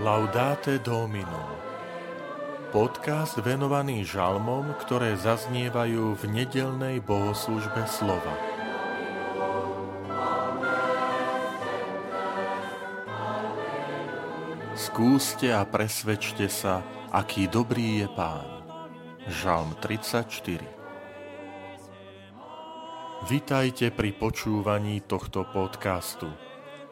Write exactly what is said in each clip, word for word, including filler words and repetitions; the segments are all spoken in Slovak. Laudate Domino. Podcast venovaný žalmom, ktoré zaznievajú v nedeľnej bohoslužbe slova. Skúste a presvedčte sa, aký dobrý je Pán. Žalm tridsaťštyri. Vitajte pri počúvaní tohto podcastu.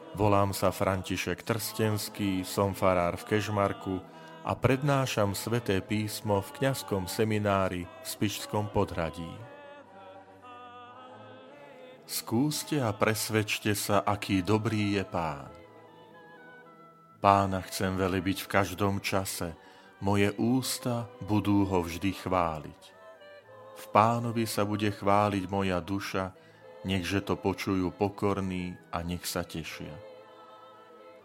Volám sa František Trstenský, som farár v Kežmarku a prednášam Sväté písmo v kňazskom seminári v Spišskom Podhradí. Skúste a presvedčte sa, aký dobrý je Pán. Pána chcem velebiť v každom čase, moje ústa budú ho vždy chváliť. V Pánovi sa bude chváliť moja duša, nechže to počujú pokorní a nech sa tešia.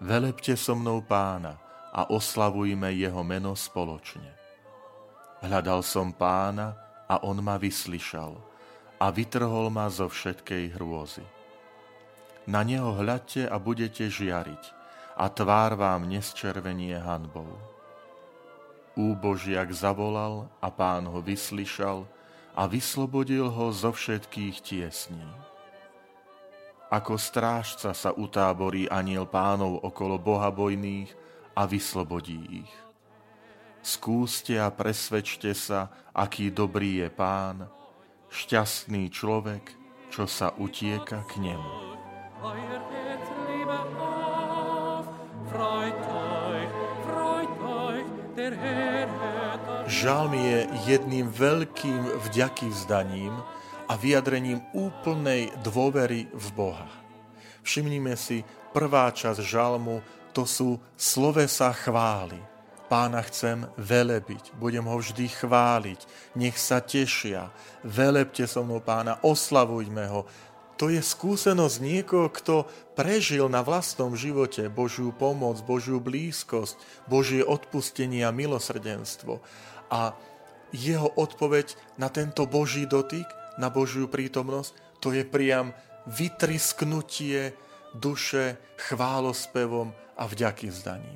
Velebte so mnou Pána a oslavujme jeho meno spoločne. Hľadal som Pána a on ma vyslyšal a vytrhol ma zo všetkej hrôzy. Na neho hľadte a budete žiariť a tvár vám nesčervenie hanbou. Úbožiak zavolal a Pán ho vyslyšal a vyslobodil ho zo všetkých tiesní. Ako strážca sa utáborí anjel Pánov okolo bohabojných a vyslobodí ich. Skúste a presvedčte sa, aký dobrý je Pán, šťastný človek, čo sa utieka k nemu. Žalm je jedným veľkým vďakyvzdaním a vyjadrením úplnej dôvery v Boha. Všimnime si, prvá časť žalmu, to sú slovesá chvály. Pána chcem velebiť, budem ho vždy chváliť, nech sa tešia, velebte so mnou Pána, oslavujme ho. To je skúsenosť niekoho, kto prežil na vlastnom živote Božiu pomoc, Božiu blízkosť, Božie odpustenie a milosrdenstvo. A jeho odpoveď na tento Boží dotyk, na Božiu prítomnosť, to je priam vytrisknutie duše chválospevom a vďakyvzdaním.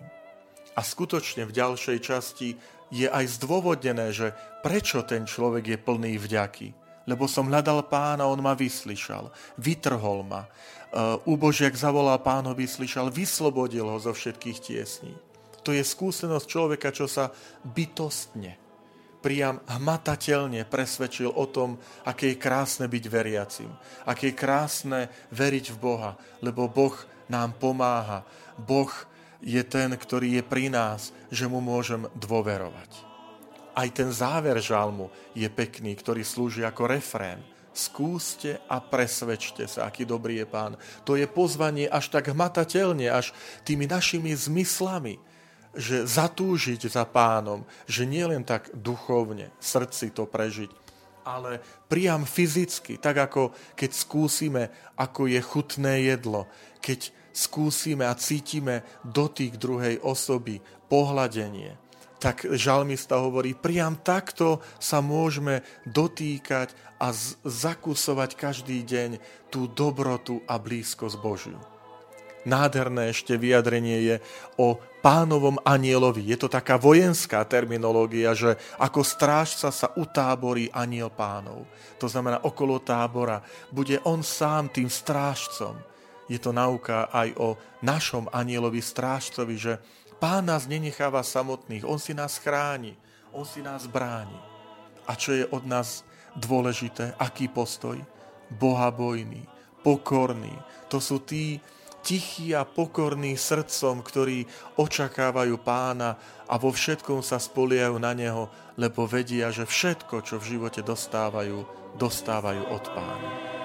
A skutočne v ďalšej časti je aj zdôvodnené, že prečo ten človek je plný vďaky. Lebo som hľadal Pána, on ma vyslyšal, vytrhol ma. Úbožiak zavolal, Pán ho vyslyšal, vyslobodil ho zo všetkých tiesní. To je skúsenosť človeka, čo sa bytostne, priam hmatateľne presvedčil o tom, aké je krásne byť veriacim, aké je krásne veriť v Boha, lebo Boh nám pomáha, Boh je ten, ktorý je pri nás, že mu môžem dôverovať. Aj ten záver žalmu je pekný, ktorý slúži ako refrén. Skúste a presvedčte sa, aký dobrý je Pán. To je pozvanie až tak hmatateľne, až tými našimi zmyslami, že zatúžiť za Pánom, že nie len tak duchovne, srdci to prežiť, ale priam fyzicky, tak ako keď skúsime, ako je chutné jedlo, keď skúsime a cítime dotyk druhej osoby, pohľadenie. Tak žalmista hovorí, priam takto sa môžeme dotýkať a z- zakúsovať každý deň tú dobrotu a blízkosť Božiu. Nádherné ešte vyjadrenie je o Pánovom anjelovi. Je to taká vojenská terminológia, že ako strážca sa utáborí anjel Pánov. To znamená, okolo tábora bude on sám tým strážcom. Je to nauka aj o našom anjelovi strážcovi, že Pán nás nenecháva samotných, on si nás chráni, on si nás bráni. A čo je od nás dôležité, aký postoj? Bohabojný, pokorný. To sú tí tichí a pokorní srdcom, ktorí očakávajú Pána a vo všetkom sa spoliehajú na neho, lebo vedia, že všetko, čo v živote dostávajú, dostávajú od Pána.